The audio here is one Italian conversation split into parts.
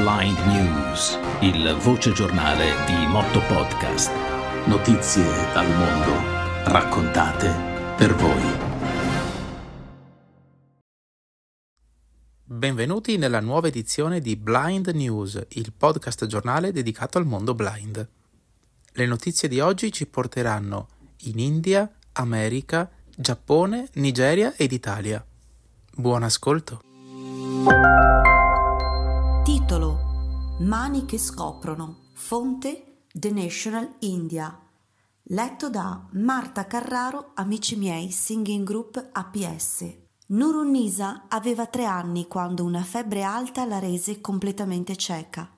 Blind News, il vocegiornale di Motto Podcast. Notizie dal mondo, raccontate per voi. Benvenuti nella nuova edizione di Blind News, il podcast giornale dedicato al mondo blind. Le notizie di oggi ci porteranno in India, America, Giappone, Nigeria ed Italia. Buon ascolto! Titolo: Mani che scoprono. Fonte: The National India. Letto da Marta Carraro, Amici miei, singing group APS. Nurun Nisa aveva 3 anni quando una febbre alta la rese completamente cieca.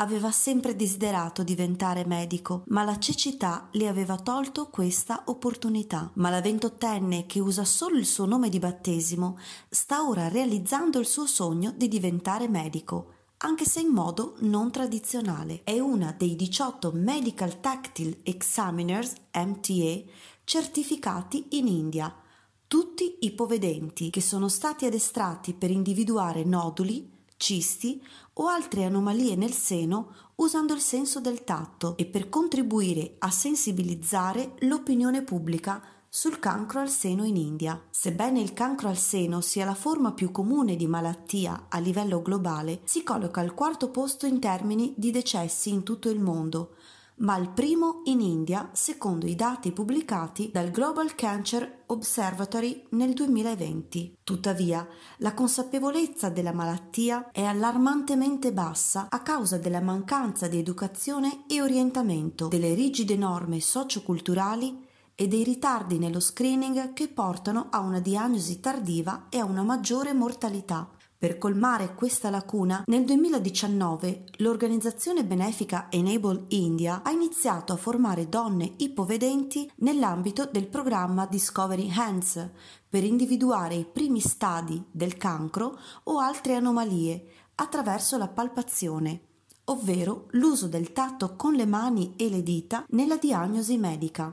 Aveva sempre desiderato diventare medico, ma la cecità le aveva tolto questa opportunità. Ma la 28enne, che usa solo il suo nome di battesimo, sta ora realizzando il suo sogno di diventare medico, anche se in modo non tradizionale. È una dei 18 Medical Tactile Examiners (MTA) certificati in India, tutti ipovedenti, che sono stati addestrati per individuare noduli, cisti o altre anomalie nel seno usando il senso del tatto e per contribuire a sensibilizzare l'opinione pubblica sul cancro al seno in India. Sebbene il cancro al seno sia la forma più comune di malattia a livello globale, si colloca al 4° posto in termini di decessi in tutto il mondo, ma al 1° in India secondo i dati pubblicati dal Global Cancer Observatory nel 2020. Tuttavia, la consapevolezza della malattia è allarmantemente bassa a causa della mancanza di educazione e orientamento, delle rigide norme socioculturali e dei ritardi nello screening che portano a una diagnosi tardiva e a una maggiore mortalità. Per colmare questa lacuna, nel 2019 l'organizzazione benefica Enable India ha iniziato a formare donne ipovedenti nell'ambito del programma Discovery Hands per individuare i primi stadi del cancro o altre anomalie attraverso la palpazione, ovvero l'uso del tatto con le mani e le dita nella diagnosi medica.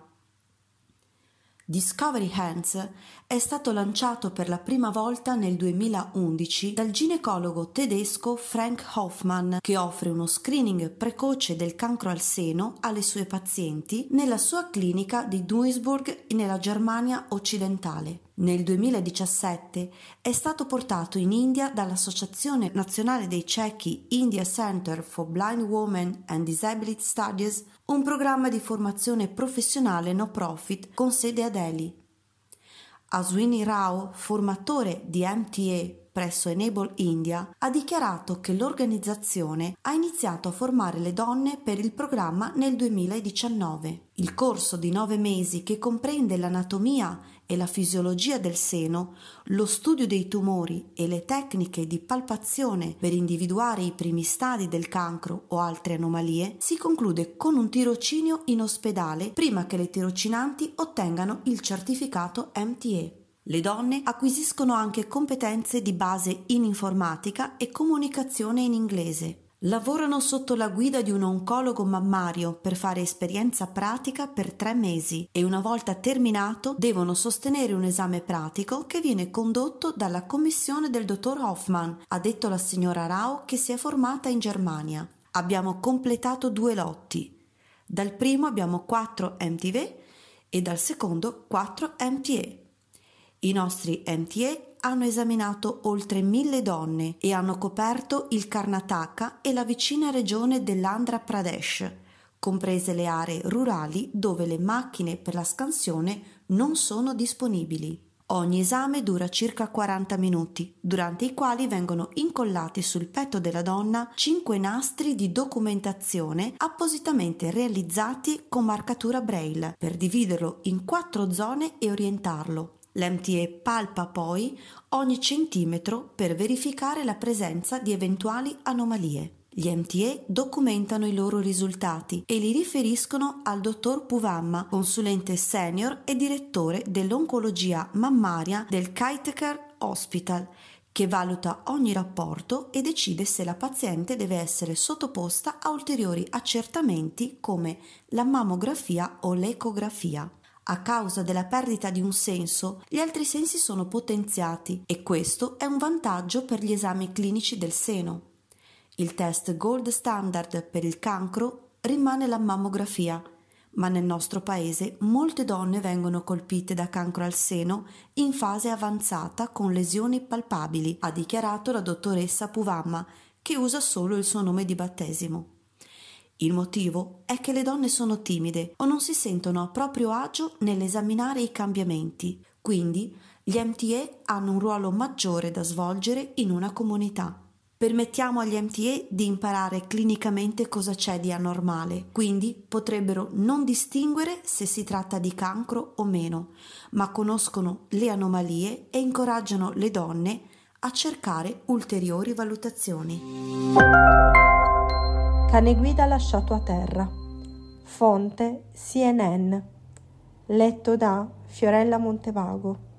Discovery Hands è stato lanciato per la prima volta nel 2011 dal ginecologo tedesco Frank Hoffmann, che offre uno screening precoce del cancro al seno alle sue pazienti nella sua clinica di Duisburg nella Germania occidentale. Nel 2017 è stato portato in India dall'Associazione Nazionale dei Ciechi India Center for Blind Women and Disability Studies, un programma di formazione professionale no profit con sede a Delhi. Aswini Rao, formatore di MTA presso Enable India, ha dichiarato che l'organizzazione ha iniziato a formare le donne per il programma nel 2019. Il corso di 9 mesi, che comprende l'anatomia e la fisiologia del seno, lo studio dei tumori e le tecniche di palpazione per individuare i primi stadi del cancro o altre anomalie, si conclude con un tirocinio in ospedale prima che le tirocinanti ottengano il certificato MTA. Le donne acquisiscono anche competenze di base in informatica e comunicazione in inglese. Lavorano sotto la guida di un oncologo mammario per fare esperienza pratica per 3 mesi e, una volta terminato, devono sostenere un esame pratico che viene condotto dalla commissione del dottor Hoffmann, ha detto la signora Rao, che si è formata in Germania. Abbiamo completato 2 lotti. Dal primo abbiamo 4 MTV e dal secondo 4 MTA. I nostri MTA hanno esaminato oltre 1.000 donne e hanno coperto il Karnataka e la vicina regione dell'Andhra Pradesh, comprese le aree rurali dove le macchine per la scansione non sono disponibili. Ogni esame dura circa 40 minuti, durante i quali vengono incollati sul petto della donna 5 nastri di documentazione appositamente realizzati con marcatura braille per dividerlo in 4 zone e orientarlo. L'MTA palpa poi ogni centimetro per verificare la presenza di eventuali anomalie. Gli MTA documentano i loro risultati e li riferiscono al dottor Puvamma, consulente senior e direttore dell'oncologia mammaria del Kiteker Hospital, che valuta ogni rapporto e decide se la paziente deve essere sottoposta a ulteriori accertamenti come la mammografia o l'ecografia. A causa della perdita di un senso, gli altri sensi sono potenziati e questo è un vantaggio per gli esami clinici del seno. Il test gold standard per il cancro rimane la mammografia, ma nel nostro paese molte donne vengono colpite da cancro al seno in fase avanzata con lesioni palpabili, ha dichiarato la dottoressa Puvamma, che usa solo il suo nome di battesimo. Il motivo è che le donne sono timide o non si sentono a proprio agio nell'esaminare i cambiamenti, quindi gli MTE hanno un ruolo maggiore da svolgere in una comunità. Permettiamo agli MTE di imparare clinicamente cosa c'è di anormale, quindi potrebbero non distinguere se si tratta di cancro o meno, ma conoscono le anomalie e incoraggiano le donne a cercare ulteriori valutazioni. Cane guida lasciato a terra. Fonte CNN. Letto da Fiorella Montevago.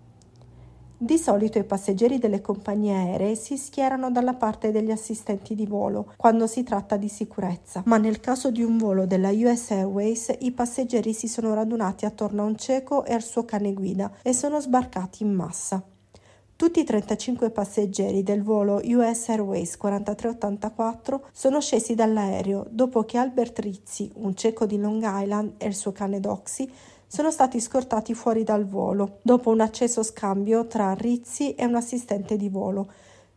Di solito i passeggeri delle compagnie aeree si schierano dalla parte degli assistenti di volo quando si tratta di sicurezza, ma nel caso di un volo della U.S. Airways i passeggeri si sono radunati attorno a un cieco e al suo cane guida e sono sbarcati in massa. Tutti i 35 passeggeri del volo US Airways 4384 sono scesi dall'aereo dopo che Albert Rizzi, un cieco di Long Island, e il suo cane Doxy sono stati scortati fuori dal volo dopo un acceso scambio tra Rizzi e un assistente di volo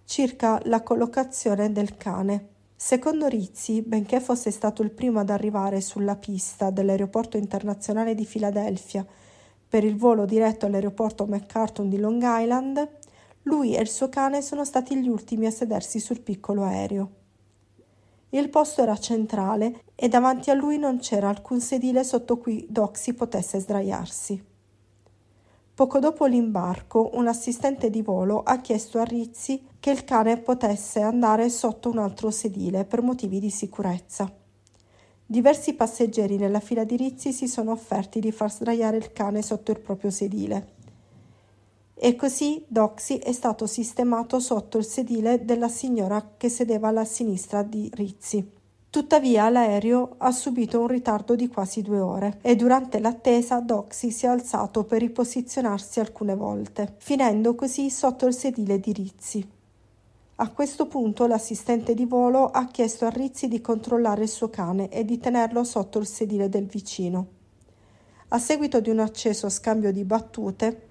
circa la collocazione del cane. Secondo Rizzi, benché fosse stato il primo ad arrivare sulla pista dell'aeroporto internazionale di Filadelfia per il volo diretto all'aeroporto McCartan di Long Island, lui e il suo cane sono stati gli ultimi a sedersi sul piccolo aereo. Il posto era centrale e davanti a lui non c'era alcun sedile sotto cui Doxy potesse sdraiarsi. Poco dopo l'imbarco, un assistente di volo ha chiesto a Rizzi che il cane potesse andare sotto un altro sedile per motivi di sicurezza. Diversi passeggeri nella fila di Rizzi si sono offerti di far sdraiare il cane sotto il proprio sedile. E così Doxy è stato sistemato sotto il sedile della signora che sedeva alla sinistra di Rizzi. Tuttavia l'aereo ha subito un ritardo di quasi 2 ore e durante l'attesa Doxy si è alzato per riposizionarsi alcune volte, finendo così sotto il sedile di Rizzi. A questo punto l'assistente di volo ha chiesto a Rizzi di controllare il suo cane e di tenerlo sotto il sedile del vicino. A seguito di un acceso scambio di battute,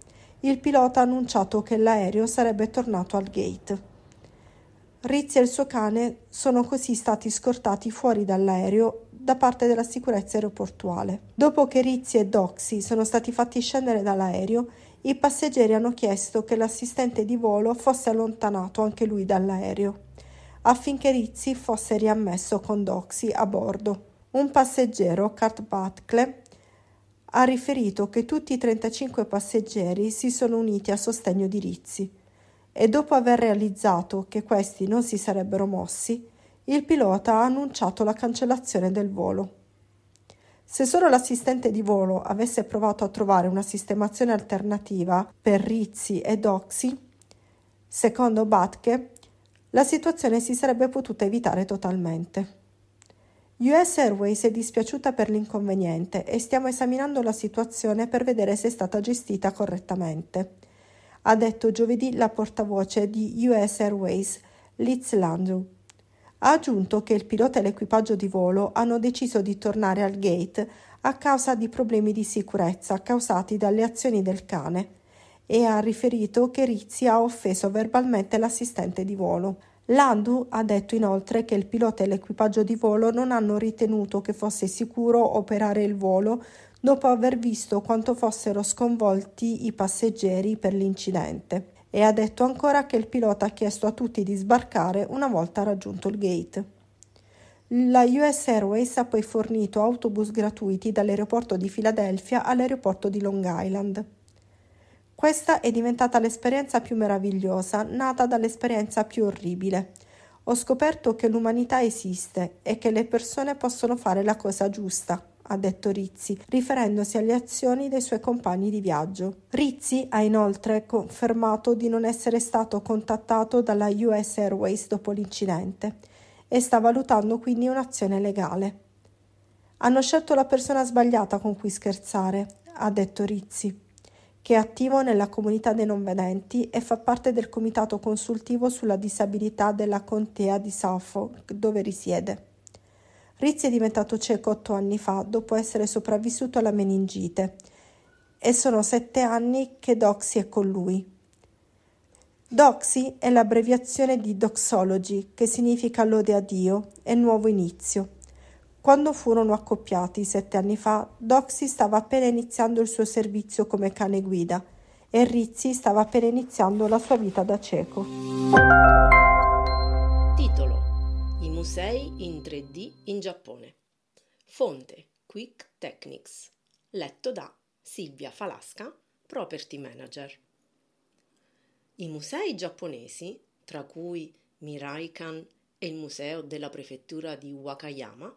il pilota ha annunciato che l'aereo sarebbe tornato al gate. Rizzi e il suo cane sono così stati scortati fuori dall'aereo da parte della sicurezza aeroportuale. Dopo che Rizzi e Doxy sono stati fatti scendere dall'aereo, i passeggeri hanno chiesto che l'assistente di volo fosse allontanato anche lui dall'aereo, affinché Rizzi fosse riammesso con Doxy a bordo. Un passeggero, Kurt Batkle, ha riferito che tutti i 35 passeggeri si sono uniti a sostegno di Rizzi e dopo aver realizzato che questi non si sarebbero mossi, il pilota ha annunciato la cancellazione del volo. Se solo l'assistente di volo avesse provato a trovare una sistemazione alternativa per Rizzi e Doxy, secondo Batkle, la situazione si sarebbe potuta evitare totalmente. US Airways è dispiaciuta per l'inconveniente e stiamo esaminando la situazione per vedere se è stata gestita correttamente, ha detto giovedì la portavoce di US Airways, Liz Landau. Ha aggiunto che il pilota e l'equipaggio di volo hanno deciso di tornare al gate a causa di problemi di sicurezza causati dalle azioni del cane e ha riferito che Rizzi ha offeso verbalmente l'assistente di volo. Landau ha detto inoltre che il pilota e l'equipaggio di volo non hanno ritenuto che fosse sicuro operare il volo dopo aver visto quanto fossero sconvolti i passeggeri per l'incidente e ha detto ancora che il pilota ha chiesto a tutti di sbarcare una volta raggiunto il gate. La US Airways ha poi fornito autobus gratuiti dall'aeroporto di Filadelfia all'aeroporto di Long Island. Questa è diventata l'esperienza più meravigliosa, nata dall'esperienza più orribile. Ho scoperto che l'umanità esiste e che le persone possono fare la cosa giusta, ha detto Rizzi, riferendosi alle azioni dei suoi compagni di viaggio. Rizzi ha inoltre confermato di non essere stato contattato dalla US Airways dopo l'incidente e sta valutando quindi un'azione legale. Hanno scelto la persona sbagliata con cui scherzare, ha detto Rizzi. che è attivo nella comunità dei non vedenti e fa parte del comitato consultivo sulla disabilità della contea di Suffolk, dove risiede. Rizzi è diventato cieco 8 anni fa dopo essere sopravvissuto alla meningite e sono 7 anni che Doxy è con lui. Doxy è l'abbreviazione di doxology, che significa lode a Dio e nuovo inizio. Quando furono accoppiati 7 anni fa, Doxy stava appena iniziando il suo servizio come cane guida e Rizzi stava appena iniziando la sua vita da cieco. Titolo: I musei in 3D in Giappone. Fonte: Quick Technics. Letto da Silvia Falasca, Property Manager. I musei giapponesi, tra cui Miraikan e il museo della prefettura di Wakayama,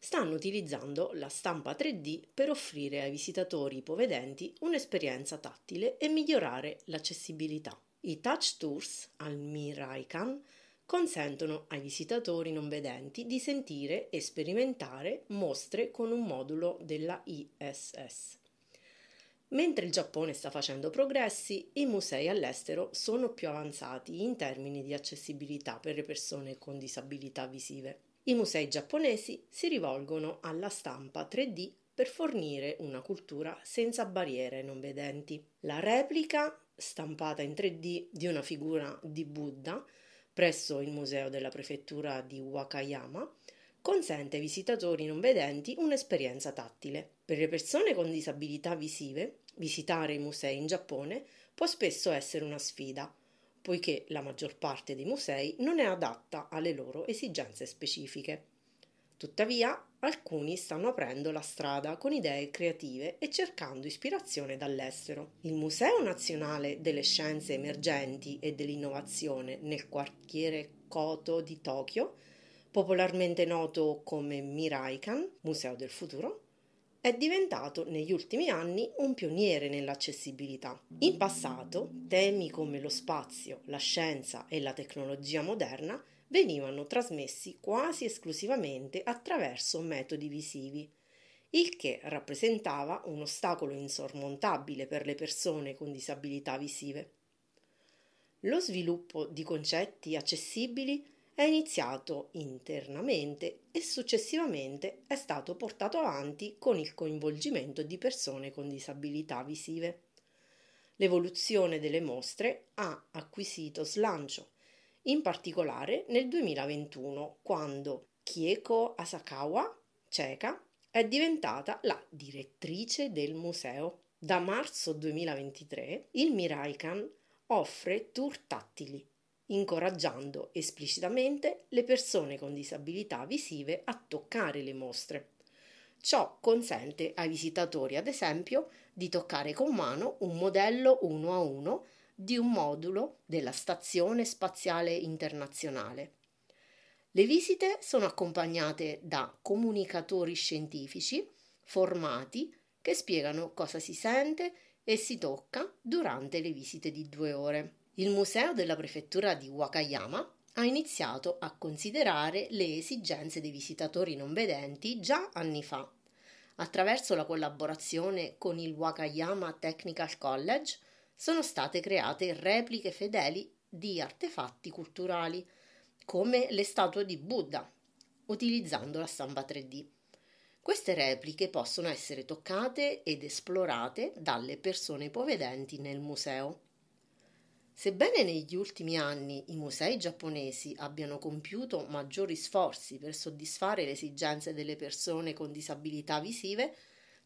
stanno utilizzando la stampa 3D per offrire ai visitatori ipovedenti un'esperienza tattile e migliorare l'accessibilità. I touch tours al Miraikan consentono ai visitatori non vedenti di sentire e sperimentare mostre con un modulo della ISS. Mentre il Giappone sta facendo progressi, i musei all'estero sono più avanzati in termini di accessibilità per le persone con disabilità visive. I musei giapponesi si rivolgono alla stampa 3D per fornire una cultura senza barriere non vedenti. La replica stampata in 3D di una figura di Buddha presso il museo della prefettura di Wakayama consente ai visitatori non vedenti un'esperienza tattile. Per le persone con disabilità visive, visitare i musei in Giappone può spesso essere una sfida, poiché la maggior parte dei musei non è adatta alle loro esigenze specifiche. Tuttavia, alcuni stanno aprendo la strada con idee creative e cercando ispirazione dall'estero. Il Museo Nazionale delle Scienze Emergenti e dell'Innovazione nel quartiere Koto di Tokyo, popolarmente noto come Miraikan, Museo del Futuro, è diventato negli ultimi anni un pioniere nell'accessibilità. In passato, temi come lo spazio, la scienza e la tecnologia moderna venivano trasmessi quasi esclusivamente attraverso metodi visivi, il che rappresentava un ostacolo insormontabile per le persone con disabilità visive. Lo sviluppo di concetti accessibili è iniziato internamente e successivamente è stato portato avanti con il coinvolgimento di persone con disabilità visive. L'evoluzione delle mostre ha acquisito slancio, in particolare nel 2021, quando Chieko Asakawa, cieca, è diventata la direttrice del museo. Da marzo 2023 il Miraikan offre tour tattili, incoraggiando esplicitamente le persone con disabilità visive a toccare le mostre. Ciò consente ai visitatori, ad esempio, di toccare con mano un modello 1 a 1 di un modulo della Stazione Spaziale Internazionale. Le visite sono accompagnate da comunicatori scientifici formati che spiegano cosa si sente e si tocca durante le visite di 2 ore. Il museo della prefettura di Wakayama ha iniziato a considerare le esigenze dei visitatori non vedenti già anni fa, attraverso la collaborazione con il Wakayama Technical College. Sono state create repliche fedeli di artefatti culturali, come le statue di Buddha, utilizzando la stampa 3D. Queste repliche possono essere toccate ed esplorate dalle persone ipovedenti nel museo. Sebbene negli ultimi anni i musei giapponesi abbiano compiuto maggiori sforzi per soddisfare le esigenze delle persone con disabilità visive,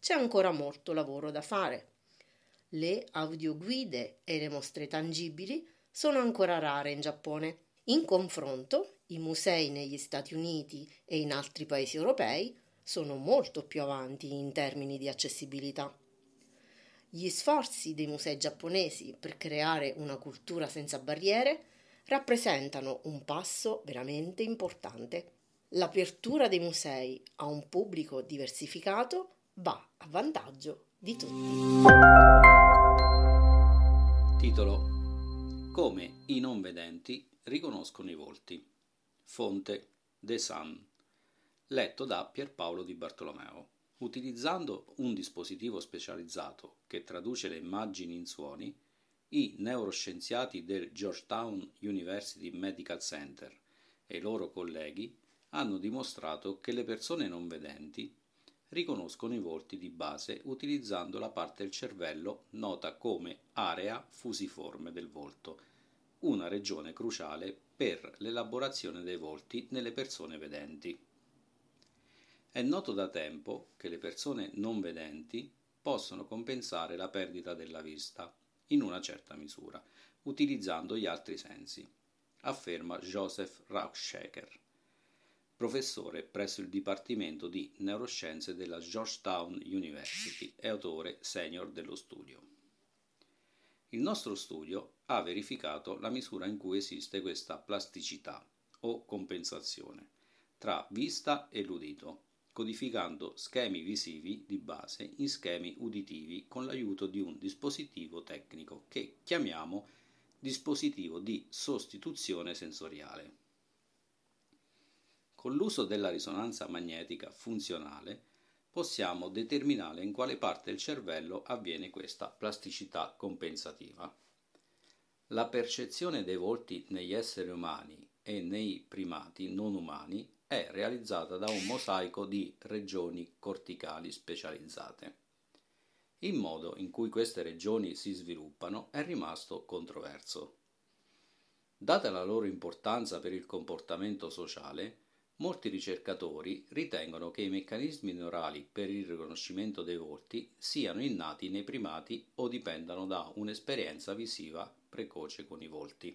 c'è ancora molto lavoro da fare. Le audioguide e le mostre tangibili sono ancora rare in Giappone. In confronto, i musei negli Stati Uniti e in altri paesi europei sono molto più avanti in termini di accessibilità. Gli sforzi dei musei giapponesi per creare una cultura senza barriere rappresentano un passo veramente importante. L'apertura dei musei a un pubblico diversificato va a vantaggio di tutti. Titolo: Come i non vedenti riconoscono i volti. Fonte: The Sun. Letto da Pierpaolo Di Bartolomeo. Utilizzando un dispositivo specializzato che traduce le immagini in suoni, i neuroscienziati del Georgetown University Medical Center e i loro colleghi hanno dimostrato che le persone non vedenti riconoscono i volti di base utilizzando la parte del cervello nota come area fusiforme del volto, una regione cruciale per l'elaborazione dei volti nelle persone vedenti. È noto da tempo che le persone non vedenti possono compensare la perdita della vista, in una certa misura, utilizzando gli altri sensi, afferma Josef Rauschecker, professore presso il Dipartimento di Neuroscienze della Georgetown University e autore senior dello studio. Il nostro studio ha verificato la misura in cui esiste questa plasticità o compensazione tra vista e l'udito, codificando schemi visivi di base in schemi uditivi con l'aiuto di un dispositivo tecnico che chiamiamo dispositivo di sostituzione sensoriale. Con l'uso della risonanza magnetica funzionale possiamo determinare in quale parte del cervello avviene questa plasticità compensativa. La percezione dei volti negli esseri umani e nei primati non umani è realizzata da un mosaico di regioni corticali specializzate. Il modo in cui queste regioni si sviluppano è rimasto controverso. Data la loro importanza per il comportamento sociale, molti ricercatori ritengono che i meccanismi neurali per il riconoscimento dei volti siano innati nei primati o dipendano da un'esperienza visiva precoce con i volti.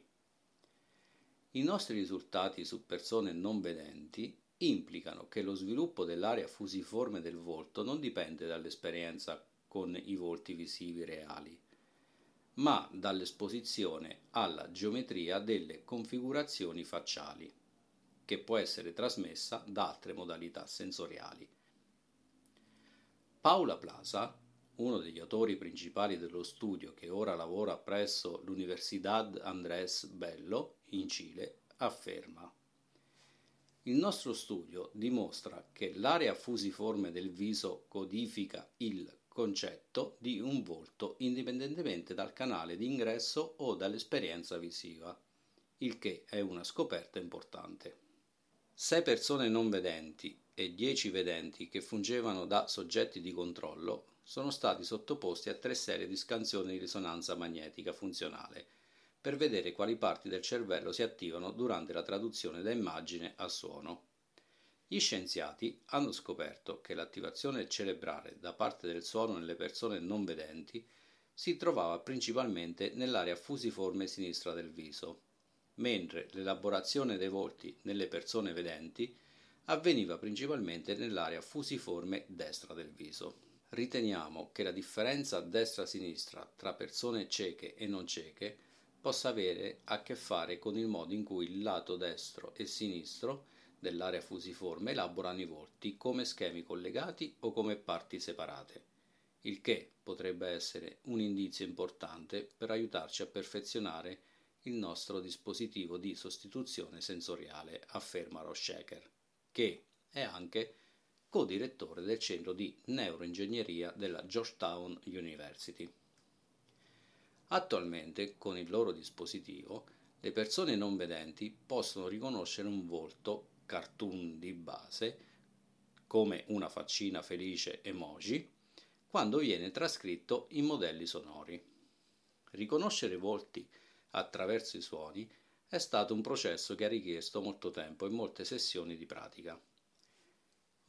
I nostri risultati su persone non vedenti implicano che lo sviluppo dell'area fusiforme del volto non dipende dall'esperienza con i volti visivi reali, ma dall'esposizione alla geometria delle configurazioni facciali, che può essere trasmessa da altre modalità sensoriali. Paola Plaza, uno degli autori principali dello studio che ora lavora presso l'Universidad Andrés Bello, in Cile, afferma: il nostro studio dimostra che l'area fusiforme del viso codifica il concetto di un volto indipendentemente dal canale di ingresso o dall'esperienza visiva, il che è una scoperta importante. 6 persone non vedenti e 10 vedenti che fungevano da soggetti di controllo sono stati sottoposti a 3 serie di scansioni di risonanza magnetica funzionale per vedere quali parti del cervello si attivano durante la traduzione da immagine a suono. Gli scienziati hanno scoperto che l'attivazione cerebrale da parte del suono nelle persone non vedenti si trovava principalmente nell'area fusiforme sinistra del viso, mentre l'elaborazione dei volti nelle persone vedenti avveniva principalmente nell'area fusiforme destra del viso. Riteniamo che la differenza destra-sinistra tra persone cieche e non cieche possa avere a che fare con il modo in cui il lato destro e sinistro dell'area fusiforme elaborano i volti come schemi collegati o come parti separate, il che potrebbe essere un indizio importante per aiutarci a perfezionare il nostro dispositivo di sostituzione sensoriale, afferma Rauschecker, che è anche co-direttore del centro di neuroingegneria della Georgetown University. Attualmente, con il loro dispositivo, le persone non vedenti possono riconoscere un volto cartoon di base, come una faccina felice emoji, quando viene trascritto in modelli sonori. Riconoscere volti attraverso i suoni è stato un processo che ha richiesto molto tempo e molte sessioni di pratica.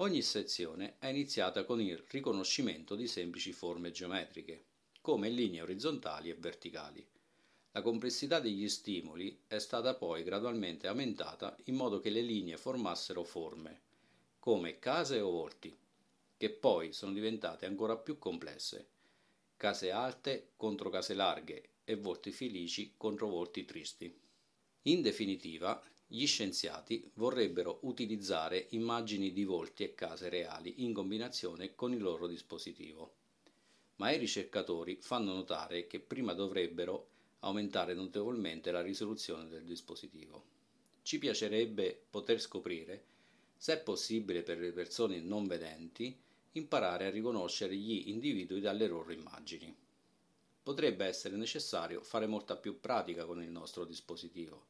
Ogni sezione è iniziata con il riconoscimento di semplici forme geometriche, come linee orizzontali e verticali. La complessità degli stimoli è stata poi gradualmente aumentata in modo che le linee formassero forme, come case o volti, che poi sono diventate ancora più complesse, case alte contro case larghe e volti felici contro volti tristi. In definitiva, gli scienziati vorrebbero utilizzare immagini di volti e case reali in combinazione con il loro dispositivo, ma i ricercatori fanno notare che prima dovrebbero aumentare notevolmente la risoluzione del dispositivo. Ci piacerebbe poter scoprire se è possibile per le persone non vedenti imparare a riconoscere gli individui dalle loro immagini. Potrebbe essere necessario fare molta più pratica con il nostro dispositivo,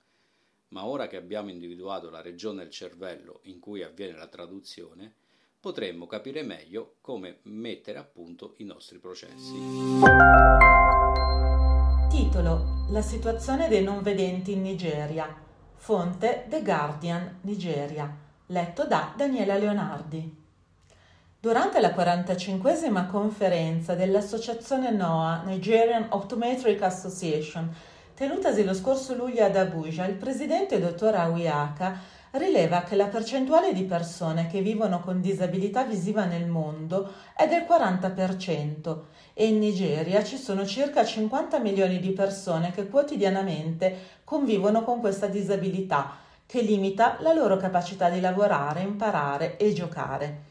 ma ora che abbiamo individuato la regione del cervello in cui avviene la traduzione, potremmo capire meglio come mettere a punto i nostri processi. Titolo: La situazione dei non vedenti in Nigeria. Fonte: The Guardian, Nigeria. Letto da Daniela Leonardi. Durante la 45esima conferenza dell'associazione NOAA, Nigerian Optometric Association, tenutasi lo scorso luglio ad Abuja, il presidente dottor Awiaka rileva che la percentuale di persone che vivono con disabilità visiva nel mondo è del 40% e in Nigeria ci sono circa 50 milioni di persone che quotidianamente convivono con questa disabilità, che limita la loro capacità di lavorare, imparare e giocare.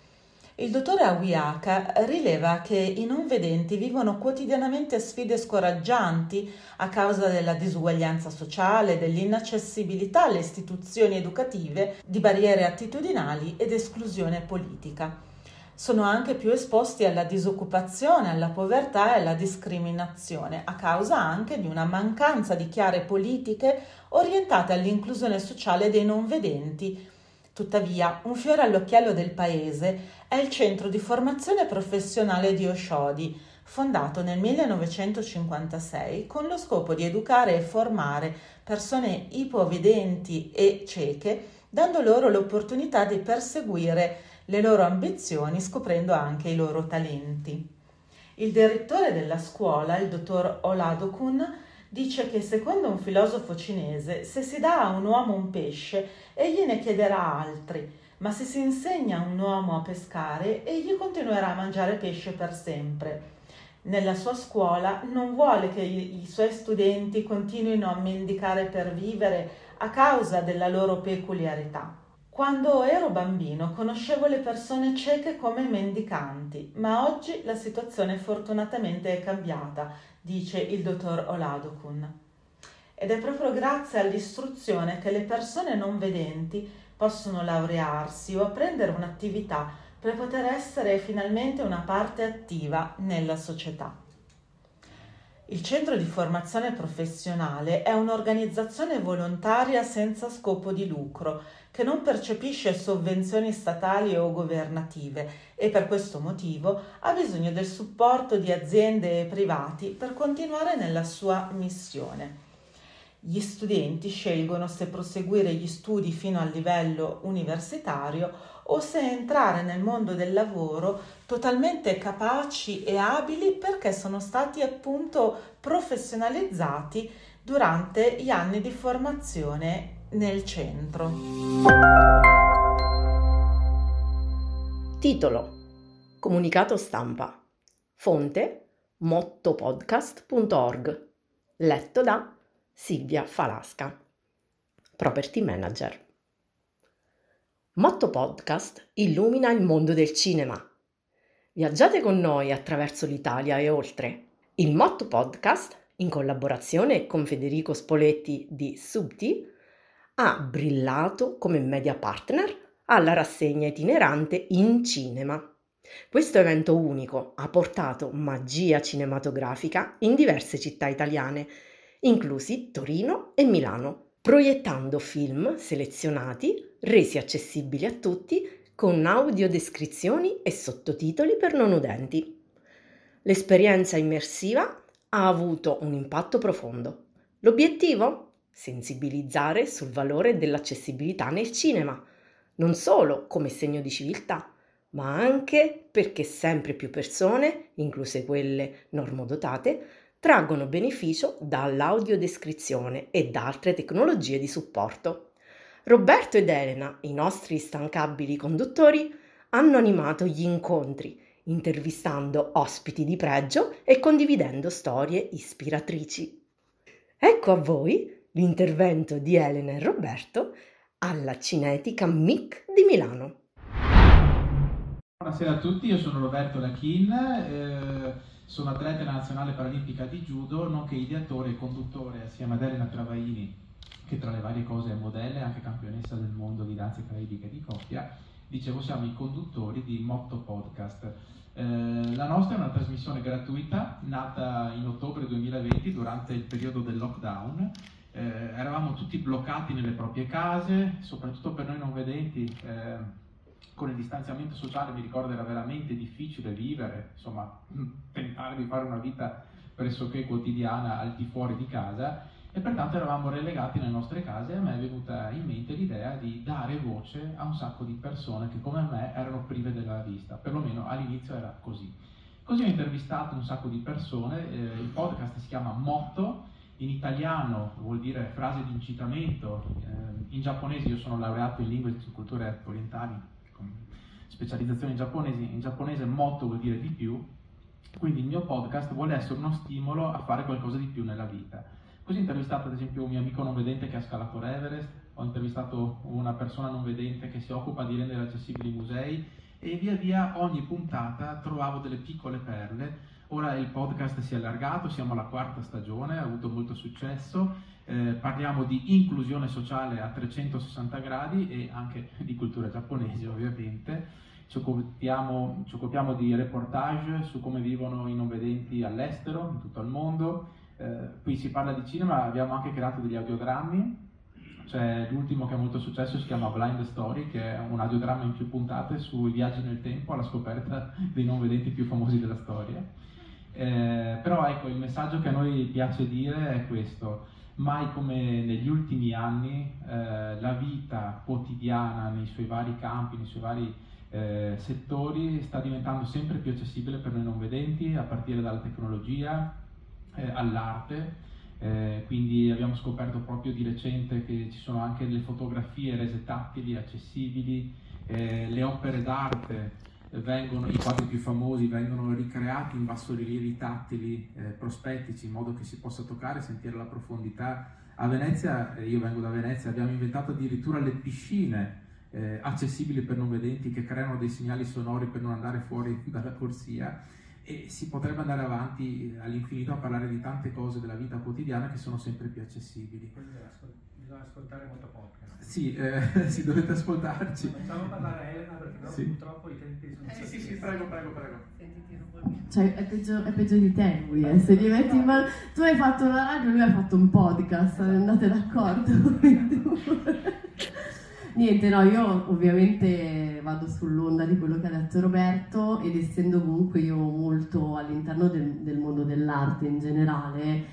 Il dottore Awiaka rileva che i non vedenti vivono quotidianamente sfide scoraggianti a causa della disuguaglianza sociale, dell'inaccessibilità alle istituzioni educative, di barriere attitudinali ed esclusione politica. Sono anche più esposti alla disoccupazione, alla povertà e alla discriminazione, a causa anche di una mancanza di chiare politiche orientate all'inclusione sociale dei non vedenti. Tuttavia, un fiore all'occhiello del paese è il centro di formazione professionale di Oshodi, fondato nel 1956 con lo scopo di educare e formare persone ipovedenti e cieche, dando loro l'opportunità di perseguire le loro ambizioni, scoprendo anche i loro talenti. Il direttore della scuola, il dottor Oladokun, dice che secondo un filosofo cinese, se si dà a un uomo un pesce, egli ne chiederà altri, ma se si insegna a un uomo a pescare, egli continuerà a mangiare pesce per sempre. Nella sua scuola non vuole che i suoi studenti continuino a mendicare per vivere a causa della loro peculiarità. Quando ero bambino conoscevo le persone cieche come mendicanti, ma oggi la situazione fortunatamente è cambiata, dice il dottor Oladokun. Ed è proprio grazie all'istruzione che le persone non vedenti possono laurearsi o apprendere un'attività per poter essere finalmente una parte attiva nella società. Il Centro di Formazione Professionale è un'organizzazione volontaria senza scopo di lucro che non percepisce sovvenzioni statali o governative e per questo motivo ha bisogno del supporto di aziende e privati per continuare nella sua missione. Gli studenti scelgono se proseguire gli studi fino al livello universitario o se entrare nel mondo del lavoro totalmente capaci e abili perché sono stati appunto professionalizzati durante gli anni di formazione nel centro. Titolo: Comunicato stampa. Fonte: mottopodcast.org. Letto da Silvia Falasca, Property Manager. Motto Podcast illumina il mondo del cinema. Viaggiate con noi attraverso l'Italia e oltre. Il Motto Podcast, in collaborazione con Federico Spoletti di Subti, ha brillato come media partner alla rassegna itinerante In Cinema. Questo evento unico ha portato magia cinematografica in diverse città italiane, inclusi Torino e Milano, proiettando film selezionati, resi accessibili a tutti, con audiodescrizioni e sottotitoli per non udenti. L'esperienza immersiva ha avuto un impatto profondo. L'obiettivo? Sensibilizzare sul valore dell'accessibilità nel cinema, non solo come segno di civiltà, ma anche perché sempre più persone, incluse quelle normodotate, traggono beneficio dall'audiodescrizione e da altre tecnologie di supporto. Roberto ed Elena, i nostri instancabili conduttori, hanno animato gli incontri, intervistando ospiti di pregio e condividendo storie ispiratrici. Ecco a voi l'intervento di Elena e Roberto alla Cinetica MIC di Milano. Buonasera a tutti, io sono Roberto Lachin, sono atleta nazionale paralimpica di judo, nonché ideatore e conduttore assieme ad Elena Travaini che tra le varie cose è modella e anche campionessa del mondo di danze caraibiche di coppia. Dicevo, siamo i conduttori di Motto Podcast. La nostra è una trasmissione gratuita nata in ottobre 2020 durante il periodo del lockdown. Eravamo tutti bloccati nelle proprie case, soprattutto per noi non vedenti, con il distanziamento sociale mi ricordo era veramente difficile vivere, insomma, tentare di fare una vita pressoché quotidiana al di fuori di casa, e pertanto eravamo relegati nelle nostre case, e a me è venuta in mente l'idea di dare voce a un sacco di persone che come me erano prive della vista, perlomeno all'inizio era così. Così ho intervistato un sacco di persone, il podcast si chiama Motto, in italiano vuol dire frase di incitamento, in giapponese, io sono laureato in lingue e culture orientali, specializzazione in giapponese motto vuol dire di più, quindi il mio podcast vuole essere uno stimolo a fare qualcosa di più nella vita. Così ho intervistato ad esempio un mio amico non vedente che ha scalato l'Everest, ho intervistato una persona non vedente che si occupa di rendere accessibili i musei, e via via ogni puntata trovavo delle piccole perle. Ora il podcast si è allargato, siamo alla quarta stagione, ha avuto molto successo, parliamo di inclusione sociale a 360 gradi e anche di cultura giapponese ovviamente, ci occupiamo di reportage su come vivono i non vedenti all'estero, in tutto il mondo, qui si parla di cinema, abbiamo anche creato degli audiodrammi, cioè l'ultimo che ha molto successo si chiama Blind Story, che è un audiodramma in più puntate sui viaggi nel tempo alla scoperta dei non vedenti più famosi della storia. Però ecco, il messaggio che a noi piace dire è questo: mai come negli ultimi anni la vita quotidiana nei suoi vari campi, nei suoi vari settori sta diventando sempre più accessibile per noi non vedenti, a partire dalla tecnologia, all'arte, quindi abbiamo scoperto proprio di recente che ci sono anche le fotografie rese tattili, accessibili, le opere d'arte, i quadri più famosi vengono ricreati in bassorilievi tattili, prospettici, in modo che si possa toccare e sentire la profondità. A Venezia, io vengo da Venezia, abbiamo inventato addirittura le piscine accessibili per non vedenti che creano dei segnali sonori per non andare fuori dalla corsia, e si potrebbe andare avanti all'infinito a parlare di tante cose della vita quotidiana che sono sempre più accessibili. Bisogna ascoltare molto podcast. Sì, sì, dovete ascoltarci. Facciamo parlare a Elena perché no, sì. Purtroppo i tempi sono... sì, prego. Cioè è peggio di te lui, se gli metti in mano... Tu hai fatto una radio, lui ha fatto un podcast, andate d'accordo? Niente, no, io ovviamente vado sull'onda di quello che ha detto Roberto, ed essendo comunque io molto all'interno del mondo dell'arte in generale,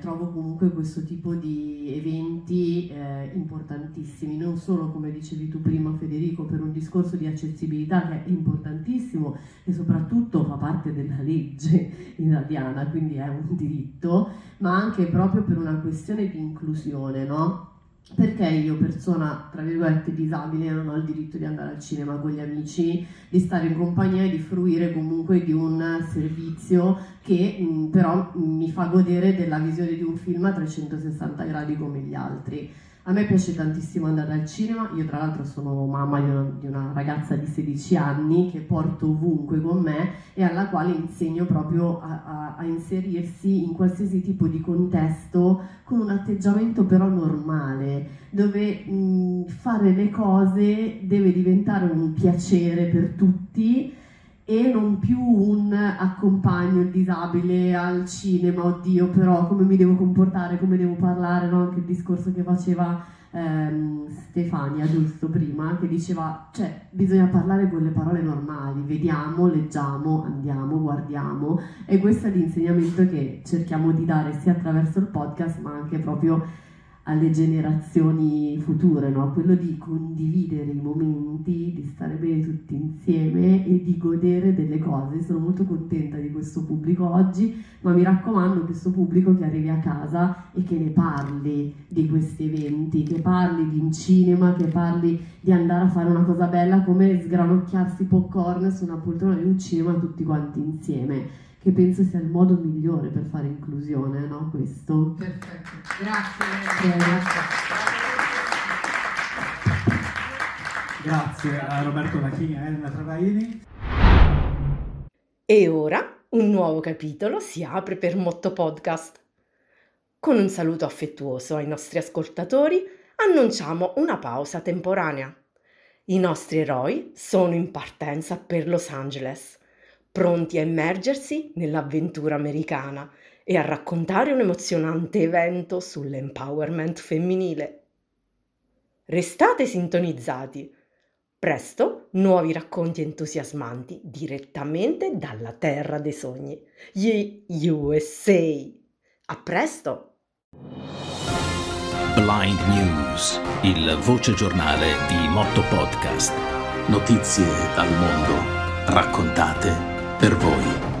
trovo comunque questo tipo di eventi importantissimi, non solo come dicevi tu prima Federico per un discorso di accessibilità che è importantissimo e soprattutto fa parte della legge italiana, quindi è un diritto, ma anche proprio per una questione di inclusione, no? Perché io, persona tra virgolette disabile, non ho il diritto di andare al cinema con gli amici, di stare in compagnia e di fruire comunque di un servizio che però mi fa godere della visione di un film a 360 gradi come gli altri. A me piace tantissimo andare al cinema, io tra l'altro sono mamma di una ragazza di 16 anni che porto ovunque con me e alla quale insegno proprio a inserirsi in qualsiasi tipo di contesto con un atteggiamento però normale, dove fare le cose deve diventare un piacere per tutti e non più un accompagno il disabile al cinema, oddio però come mi devo comportare, come devo parlare, no? Anche il discorso che faceva Stefania giusto prima, che diceva cioè bisogna parlare con le parole normali, vediamo, leggiamo, andiamo, guardiamo, e questo è l'insegnamento che cerchiamo di dare sia attraverso il podcast ma anche proprio alle generazioni future, no? Quello di condividere i momenti, di stare bene tutti insieme e di godere delle cose. Sono molto contenta di questo pubblico oggi, ma mi raccomando questo pubblico che arrivi a casa e che ne parli di questi eventi, che parli di un cinema, che parli di andare a fare una cosa bella come sgranocchiarsi popcorn su una poltrona di un cinema tutti quanti insieme, che penso sia il modo migliore per fare inclusione, no? Questo. Perfetto, grazie a Roberto Lachin e a Elena Travaini. E ora un nuovo capitolo si apre per Motto Podcast. Con un saluto affettuoso ai nostri ascoltatori, annunciamo una pausa temporanea. I nostri eroi sono in partenza per Los Angeles, pronti a immergersi nell'avventura americana e a raccontare un emozionante evento sull'empowerment femminile. Restate sintonizzati! Presto nuovi racconti entusiasmanti direttamente dalla terra dei sogni, gli USA. A presto! Blind News, il vocegiornale di Motto Podcast. Notizie dal mondo raccontate per voi.